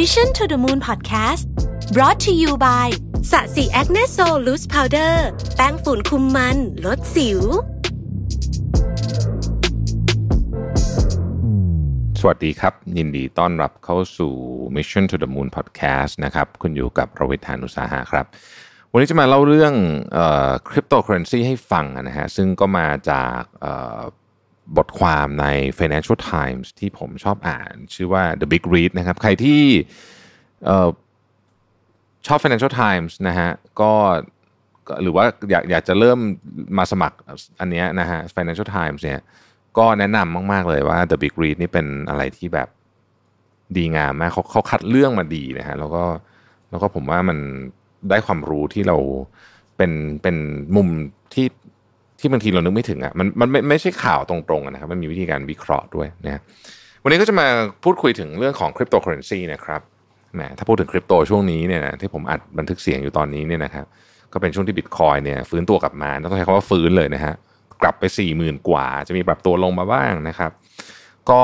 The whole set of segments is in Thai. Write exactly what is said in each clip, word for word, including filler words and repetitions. Mission to the Moon Podcast brought to you by Sasi Acne Solus Loose Powder แป้งฝุ่นคุมมันลดสิวสวัสดีครับยินดีต้อนรับเข้าสู่ Mission to the Moon Podcast นะครับคุณอยู่กับประวิทย์ ธานุสาหะครับวันนี้จะมาเล่าเรื่องเอ่อ Cryptocurrency ให้ฟังนะฮะซึ่งก็มาจากเอ่อบทความใน Financial Times ที่ผมชอบอ่านชื่อว่า The Big Read นะครับใครที่เอ่อชอบ Financial Times นะฮะก็หรือว่าอยากอยากจะเริ่มมาสมัครอันเนี้ยนะฮะ Financial Times เนี่ยก็แนะนำมากๆเลยว่า The Big Read นี่เป็นอะไรที่แบบดีงามมากเขาเขาคัดเรื่องมาดีนะฮะแล้วก็แล้วก็ผมว่ามันได้ความรู้ที่เราเป็นเป็นมุมที่ที่บางทีเรานึกไม่ถึงอ่ะมันมันไม่ไม่ใช่ข่าวตรงๆนะครับมันมีวิธีการวิเคราะห์ด้วยนะวันนี้ก็จะมาพูดคุยถึงเรื่องของ Cryptocurrency นะครับแหมถ้าพูดถึงคริปโตช่วงนี้เนี่ยนะที่ผมอัดบันทึกเสียงอยู่ตอนนี้เนี่ยนะครับก็เป็นช่วงที่ Bitcoin เนี่ยฟื้นตัวกลับมาต้องใช้คำว่าฟื้นเลยนะฮะกลับไป สี่หมื่น กว่าจะมีปรับตัวลงมาบ้างนะครับก็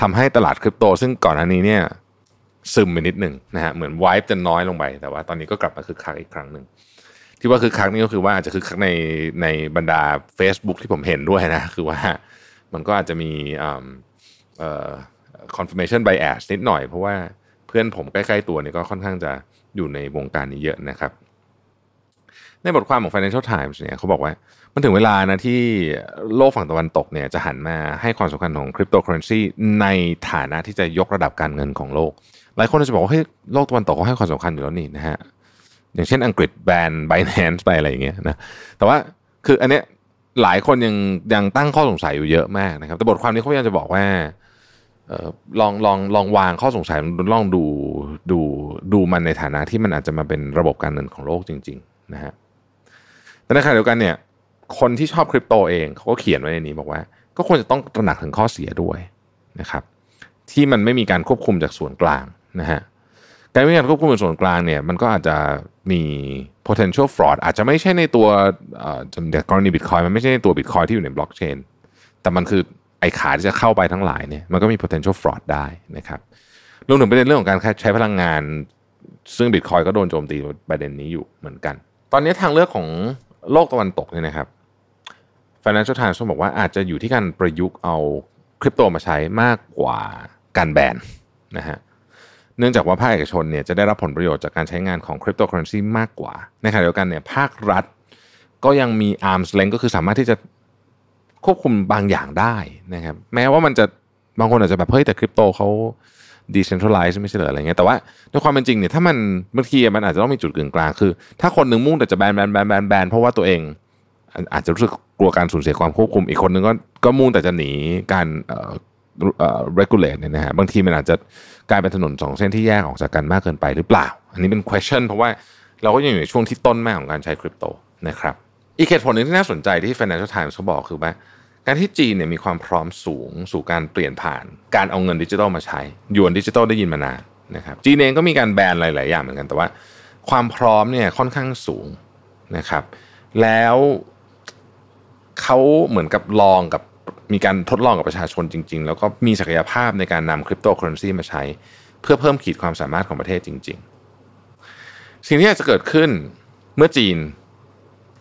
ทำให้ตลาดคริปโตซึ่งก่อนหน้านี้เนี่ยซึมไปนิดนึงนะฮะเหมือนไวฟ์จะน้อยลงไปแต่ว่าตอนนี้ก็กลับมาคึกคักอีกครั้งนึงที่ว่าคึกคักนี่ก็คือว่าอาจจะคึกคักในในบรรดา Facebook ที่ผมเห็นด้วยนะคือว่ามันก็อาจจะมีเอ่อเอ่อ confirmation bias นิดหน่อยเพราะว่าเพื่อนผมใกล้ๆตัวเนี่ยก็ค่อนข้างจะอยู่ในวงการนี้เยอะนะครับในบทความของ Financial Times เนี่ยเขาบอกว่ามันถึงเวลานะที่โลกฝั่งตะวันตกเนี่ยจะหันมาให้ความสำคัญของ Cryptocurrency ในฐานะที่จะยกระดับการเงินของโลกหลายคนจะบอกว่าเฮ้ยโลกตะวันตกเขาให้ความสำคัญอยู่แล้วนี่นะฮะอย่างเช่นอังกฤษแบน Binance ไปอะไรอย่างเงี้ยนะแต่ว่าคืออันเนี้ยหลายคนยังยังตั้งข้อสงสัยอยู่เยอะมากนะครับแต่บทความนี้เขาพยายามจะบอกว่าเออลองลองลองวางข้อสงสัยลองดูดูดูมันในฐานะที่มันอาจจะมาเป็นระบบการเงินของโลกจริงๆนะฮะแต่ในขณะเดียวกันเนี่ยคนที่ชอบคริปโตเองเขาก็เขียนไว้ในนี้บอกว่าก็ควรจะต้องตระหนักถึงข้อเสียด้วยนะครับที่มันไม่มีการควบคุมจากส่วนกลางนะฮะการไม่มีการควบคุมจากส่วนกลางเนี่ยมันก็อาจจะมี potential fraud อาจจะไม่ใช่ในตัวเอ่อจำเดียกกรณี Bitcoin มันไม่ใช่ในตัว Bitcoin ที่อยู่ใน blockchain แต่มันคือไอ้ขาที่จะเข้าไปทั้งหลายเนี่ยมันก็มี potential fraud ได้นะครับรวมถึงประเด็นเรื่องของการใช้พลังงานซึ่ง Bitcoin ก็โดนโจมตีประเด็นนี้อยู่เหมือนกันตอนนี้ทางเลือกของโลกตะวันตกเนี่ยนะครับ Financial Times บอกว่าอาจจะอยู่ที่การประยุกต์เอาคริปโตมาใช้มากกว่าการแบนนะฮะเนื่องจากว่าภาคเอกชนเนี่ยจะได้รับผลประโยชน์จากการใช้งานของ Cryptocurrency มากกว่าในขณะเดียวกันเนี่ยภาครัฐก็ยังมี arm's length ก็คือสามารถที่จะควบคุมบางอย่างได้นะครับแม้ว่ามันจะบางคนอาจจะแบบเฮ้ยแต่คริปโตเขา decentralized ไม่ใช่เหรออะไรเงี้ยแต่ว่าในความเป็นจริงเนี่ยถ้ามันบางทีมันอาจจะต้องมีจุดกึ่งกลางคือถ้าคนนึงมุ่งแต่จะแบนแบนแบนแบนแบนเพราะว่าตัวเองอาจจะรู้สึกกลัวการสูญเสียความควบคุมอีกคนนึงก็ก็มุ่งแต่จะหนีการregulate เนี่ยนะฮะบางทีมันอาจจะกลายเป็นถนนสองเส้นที่แยกออกจากกันมากเกินไปหรือเปล่าอันนี้เป็น question เพราะว่าเราก็ยังอยู่ในช่วงที่ต้นมากของการใช้คริปโตนะครับอีกเหตุผลนึงที่น่าสนใจที่ Financial Times เขาบอกคือว่าการที่จีนเนี่ยมีความพร้อมสูงสู่การเปลี่ยนผ่านการเอาเงินดิจิทัลมาใช้หยวนดิจิทัลได้ยินมานานนะครับจีนเองก็มีการแบนหลายๆอย่างเหมือนกันแต่ว่าความพร้อมเนี่ยค่อนข้างสูงนะครับแล้วเขาเหมือนกับลองกับมีการทดลองกับประชาชนจริงๆแล้วก็มีศักยภาพในการนำคริปโตเคอเรนซีมาใช้เพื่อเพิ่มขีดความสามารถของประเทศจริงๆสิ่งที่อาจจะเกิดขึ้นเมื่อจีน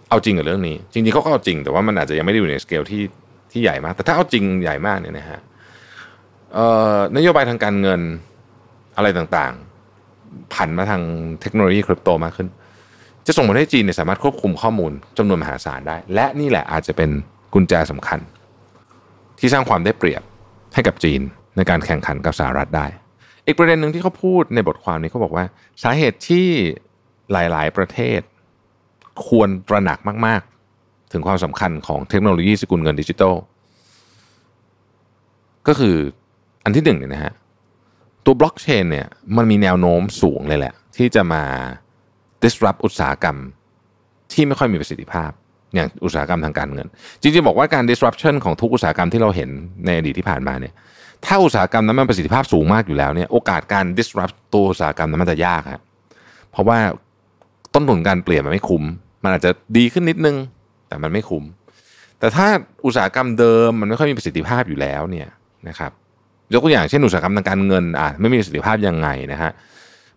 เอาจริงกับเรื่องนี้จริงๆเขาก็เอาจริงแต่ว่ามันอาจจะยังไม่ได้อยู่ในสเกลที่ที่ใหญ่มากแต่ถ้าเอาจริงใหญ่มากเนี่ยนะฮะนโยบายทางการเงินอะไรต่างๆผันมาทางเทคโนโลยีคริปโตมากขึ้นจะส่งผลให้จีนเนี่ยสามารถควบคุมข้อมูลจำนวนมหาศาลได้และนี่แหละอาจจะเป็นกุญแจสำคัญที่สร้างความได้เปรียบให้กับจีนในการแข่งขันกับสหรัฐได้อีกประเด็นหนึ่งที่เขาพูดในบทความนี้เขาบอกว่าสาเหตุที่หลายๆประเทศควรตระหนักมากๆถึงความสำคัญของเทคโนโลยีสกุลเงินดิจิทัลก็คืออันที่หนึ่งเนี่ยนะฮะตัวบล็อกเชนเนี่ยมันมีแนวโน้มสูงเลยแหละที่จะมา disrupt อุตสาหกรรมที่ไม่ค่อยมีประสิทธิภาพอย่างอุตสาหกรรมทางการเงินจริงๆบอกว่าการ disruption ของทุกอุตสาหกรรมที่เราเห็นในอดีตที่ผ่านมาเนี่ยถ้าอุตสาหกรรมนั้นมันประสิทธิภาพสูงมากอยู่แล้วเนี่ยโอกาสการ disrupt ตัวอุตสาหกรรมนั้นมันจะยากฮะเพราะว่าต้นทุนการเปลี่ยนมันไม่คุ้มมันอาจจะดีขึ้นนิดนึงแต่มันไม่คุ้มแต่ถ้าอุตสาหกรรมเดิมมันไม่ค่อยมีประสิทธิภาพอยู่แล้วเนี่ยนะครับ ยกตัวอย่างเช่นอุตสาหกรรมทางการเงินอ่ะไม่มีประสิทธิภาพยังไงนะฮะ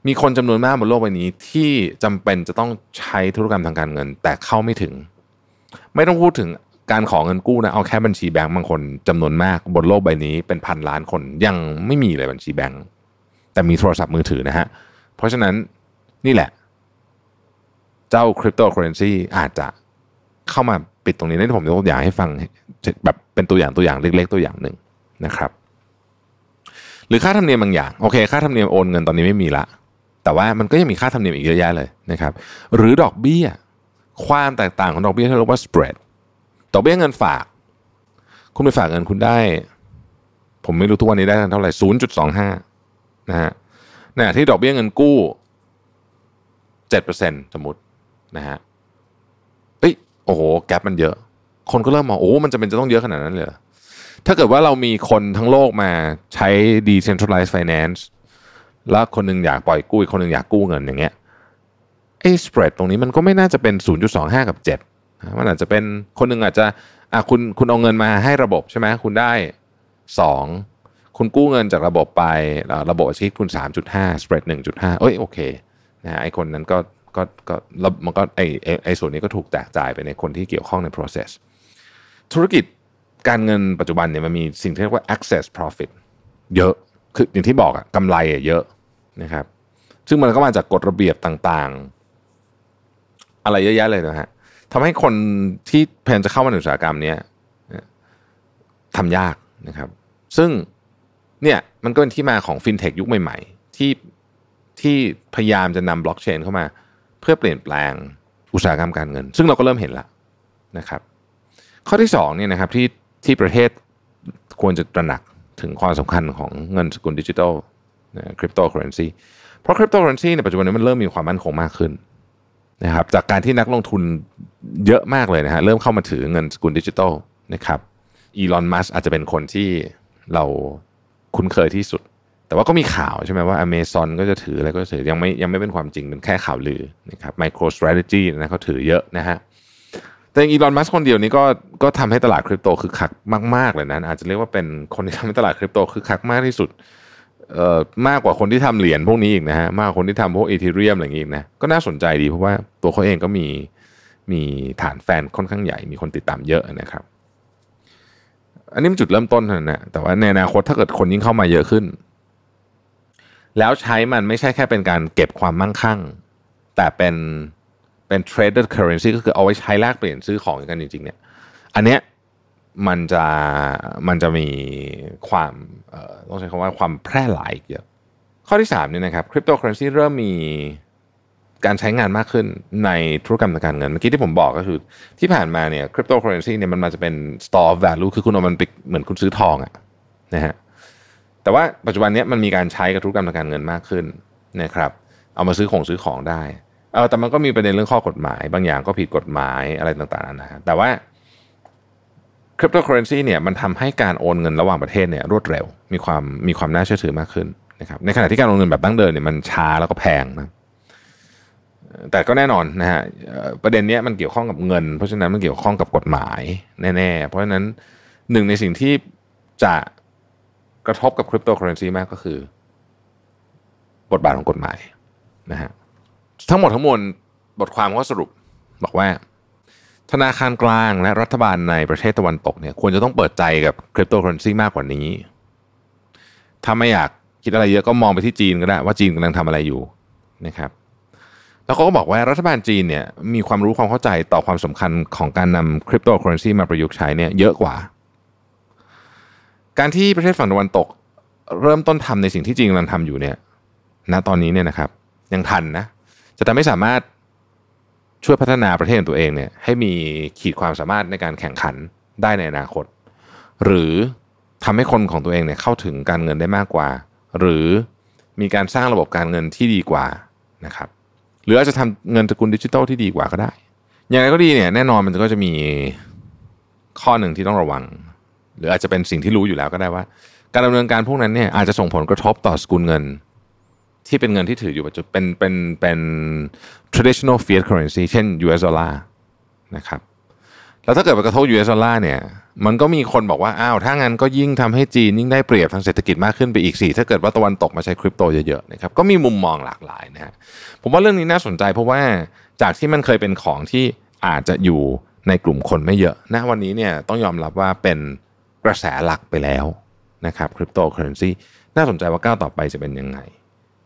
มีคนจำนวนมากบนโลกใบนี้ที่จำเป็นจะต้องใช้ธุรกรรมทางการเงินแต่เข้าไม่ถึงไม่ต้องพูดถึงการขอเงินกู้นะเอาแค่บัญชีแบงก์บางคนจำนวนมากบนโลกใบนี้เป็นพันล้านคนยังไม่มีเลยบัญชีแบงก์แต่มีโทรศัพท์มือถือนะฮะเพราะฉะนั้นนี่แหละเจ้า Cryptocurrency อาจจะเข้ามาปิดตรงนี้นะผมยกตัวอย่างให้ฟังแบบเป็นตัวอย่างตัวอย่างเล็กๆตัวอย่างหนึ่งนะครับหรือค่าธรรมเนียมบางอย่างโอเคค่าธรรมเนียมโอนเงินตอนนี้ไม่มีละแต่ว่ามันก็ยังมีค่าธรรมเนียมอีกเยอะแยะเลยนะครับหรือดอกเบี้ยความแตกต่างของดอกเบี้ยที่เรียกว่า spread ดอกเบี้ยเงินฝากคุณไปฝากเงินคุณได้ผมไม่รู้ทุกวันนี้ได้เท่าไหร่ ศูนย์จุดสองห้า นะฮะในขณะที่ดอกเบี้ยเงินกู้ เจ็ดเปอร์เซ็นต์ สมมุตินะฮะเอ้ยโอ้โหแก๊ปมันเยอะคนก็เริ่มมองโอ้มันจะเป็นจะต้องเยอะขนาดนั้นเลยถ้าเกิดว่าเรามีคนทั้งโลกมาใช้ decentralized finance แล้วคนหนึ่งอยากปล่อยกู้อีกคนหนึ่งอยากกู้เงินอย่างเงี้ยไอ้ spread ตรงนี้มันก็ไม่น่าจะเป็น ศูนย์จุดสองห้า กับ เจ็ดมันอาจจะเป็นคนหนึ่งอาจจะอ่ะคุณคุณเอาเงินมาให้ระบบใช่ไหมคุณได้สองคุณกู้เงินจากระบบไประบบชีพคุณ สามจุดห้า spread หนึ่งจุดห้า เอ้ยโอเคนะไอ้คนนั้นก็ก็ก็มันก็ไอ้ไอ้ส่วนนี้ก็ถูกแตกจ่ายไปในคนที่เกี่ยวข้องใน process ธุรกิจการเงินปัจจุบันเนี่ยมันมีสิ่งที่เรียกว่า excess profit เยอะคืออย่างที่บอกอะกำไรอะเยอะนะครับซึ่งมันก็มาจากกฎระเบียบต่างๆอะไรเยอะแยะเลยนะฮะทำให้คนที่แพนจะเข้ามาในอุตสาหกรรมนี้ทำยากนะครับซึ่งเนี่ยมันก็เป็นที่มาของ fintech ยุคใหม่ๆที่ที่พยายามจะนำ blockchain เข้ามาเพื่อเปลี่ยนแปลงอุตสาหกรรมการเงินซึ่งเราก็เริ่มเห็นแล้วนะครับข้อที่สองเนี่ยนะครับที่ที่ประเทศควรจะตระหนักถึงความสำคัญของเงินสกุลดิจิทัลคริปโตเคอเรนซีเพราะคริปโตเคอเรนซีในปัจจุบันนี้มันเริ่มมีความมั่นคงมากขึ้นนะครับจากการที่นักลงทุนเยอะมากเลยนะฮะเริ่มเข้ามาถือเงินสกุลดิจิทัลนะครับอีลอนมัสก์อาจจะเป็นคนที่เราคุ้นเคยที่สุดแต่ว่าก็มีข่าวใช่ไหมว่า Amazon ก็จะถืออะไรก็จะถือยังไม่ยังไม่เป็นความจริงเป็นแค่ข่าวลือนะครับ MicroStrategy นะเขาถือเยอะนะฮะแต่อีลอนมัสก์คนเดียวนี้ก็ก็ทำให้ตลาดคริปโตคึกคักมากๆเลยนะอาจจะเรียกว่าเป็นคนที่ทำให้ตลาดคริปโตคึกคักมากที่สุดเอ่อมากกว่าคนที่ทำเหรียญพวกนี้อีกนะฮะมากกว่าคนที่ทำพวกอีเธเรียมอะไรอย่างงี้นะก็น่าสนใจดีเพราะว่าตัวเขาเองก็มีมีฐานแฟนค่อนข้างใหญ่มีคนติดตามเยอะนะครับอันนี้เป็นจุดเริ่มต้นเท่านั้นนะแต่ว่าในอนาคตถ้าเกิดคนยิ่งเข้ามาเยอะขึ้นแล้วใช้มันไม่ใช่แค่เป็นการเก็บความมั่งคั่งแต่เป็นเป็น traded currency ก็คือเอาไว้ใช้แลกเปลี่ยนซื้อของกันจริงๆเนี่ยอันเนี้ยมันจะมันจะมีความเอ่อต้องใช้คำว่าความแพร่หลายเยอะข้อที่สามเนี่ยนะครับ cryptocurrency เริ่มมีการใช้งานมากขึ้นในธุรกรรมทางการเงินเมื่อกี้ที่ผมบอกก็คือที่ผ่านมาเนี่ย cryptocurrency เนี่ยมันมาจะเป็น store of value คือคุณเอามันไปเหมือนคุณซื้อทองอะนะฮะแต่ว่าปัจจุบันเนี้ยมันมีการใช้กับธุรกรรมทางการเงินมากขึ้นนะครับเอามาซื้อของซื้อของได้เออแต่มันก็มีประเด็นเรื่องข้อกฎหมายบางอย่างก็ผิดกฎหมายอะไรต่างๆนะฮะแต่ว่า cryptocurrency เนี่ยมันทำให้การโอนเงินระหว่างประเทศเนี่ยรวดเร็วมีความมีความน่าเชื่อถือมากขึ้นนะครับในขณะที่การโอนเงินแบบดั้งเดิมเนี่ยมันช้าแล้วก็แพงนะแต่ก็แน่นอนนะฮะประเด็นเนี้ยมันเกี่ยวข้องกับเงินเพราะฉะนั้นมันเกี่ยวข้องกับกฎหมายแน่ๆเพราะฉะนั้นหนึ่งในสิ่งที่จะกระทบกับ cryptocurrency มากก็คือบทบาทของกฎหมายนะฮะทั้งหมดทั้งมวลบทความก็สรุปบอกว่าธนาคารกลางและรัฐบาลในประเทศตะวันตกเนี่ยควรจะต้องเปิดใจกับคริปโตเคอเรนซีมากกว่านี้ถ้าไม่อยากคิดอะไรเยอะก็มองไปที่จีนก็ได้ว่าจีนกำลังทำอะไรอยู่นะครับแล้วเขาก็บอกว่ารัฐบาลจีนเนี่ยมีความรู้ความเข้าใจต่อความสำคัญของการนำคริปโตเคอเรนซีมาประยุกต์ใช้เนี่ยเยอะกว่าการที่ประเทศฝั่งตะวันตกเริ่มต้นทำในสิ่งที่จีนกำลังทำอยู่เนี่ยณตอนนี้เนี่ยนะครับยังทันนะจะทำให้สามารถช่วยพัฒนาประเทศตัวเองเนี่ยให้มีขีดความสามารถในการแข่งขันได้ในอนาคตหรือทำให้คนของตัวเองเนี่ยเข้าถึงการเงินได้มากกว่าหรือมีการสร้างระบบการเงินที่ดีกว่านะครับหรืออาจจะทำเงินสกุลดิจิทัลที่ดีกว่าก็ได้อย่างไรก็ดีเนี่ยแน่นอนมันก็จะมีข้อหนึ่งที่ต้องระวังหรืออาจจะเป็นสิ่งที่รู้อยู่แล้วก็ได้ว่าการดำเนินการพวกนั้นเนี่ยอาจจะส่งผลกระทบต่อสกุลเงินที่เป็นเงินที่ถืออยู่ปัจจุบันเป็นเป็นเป็น traditional fiat currency เช่น ยู เอส dollar นะครับ แล้วถ้าเกิดไปกระทบ ยู เอส ดอลลาร์เนี่ยมันก็มีคนบอกว่าอ้าวถ้างั้นก็ยิ่งทำให้จีนยิ่งได้เปรียบทางเศรษฐกิจมากขึ้นไปอีกสิถ้าเกิดว่าตะวันตกมาใช้คริปโตเยอะๆนะครับก็มีมุมมองหลากหลายนะฮะผมว่าเรื่องนี้น่าสนใจเพราะว่าจากที่มันเคยเป็นของที่อาจจะอยู่ในกลุ่มคนไม่เยอะนะวันนี้เนี่ยต้องยอมรับว่าเป็นกระแสหลักไปแล้วนะครับคริปโตเคอเรนซีน่าสนใจว่าก้าวต่อไปจะเป็นยังไง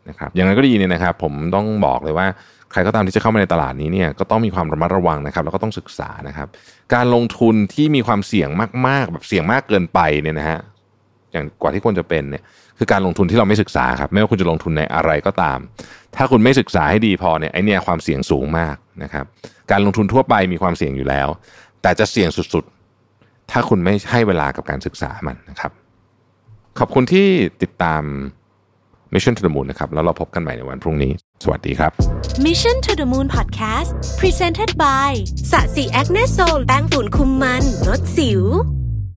นะครับอย่างไรก็ดีเนี่ยนะครับผมต้องบอกเลยว่าใครก็ตามที่จะเข้ามาในตลาดนี้เนี่ยก็ต้องมีความระมัดระวังนะครับแล้วก็ต้องศึกษานะครับการลงทุนที่มีความเสี่ยงมากๆแบบเสี่ยงมากเกินไปเนี่ยนะฮะอย่างกว่าที่ควรจะเป็นเนี่ยคือการลงทุนที่เราไม่ศึกษาครับไม่ว่าคุณจะลงทุนในอะไรก็ตามถ้าคุณไม่ศึกษาให้ดีพอเนี่ยไอเนี่ยความเสี่ยงสูงมากนะครับการลงทุนทั่วไปมีความเสี่ยงอยู่แล้วแต่จะเสี่ยงสุดๆถ้าคุณไม่ให้เวลากับการศึกษามันนะครับขอบคุณที่ติดตาม Mission to the Moon นะครับแล้วเราพบกันใหม่ในวันพรุ่งนี้สวัสดีครับ Mission to the Moon Podcast Presented by Sasi Acne Solus แป้งฝุ่นคุมมันลดสิว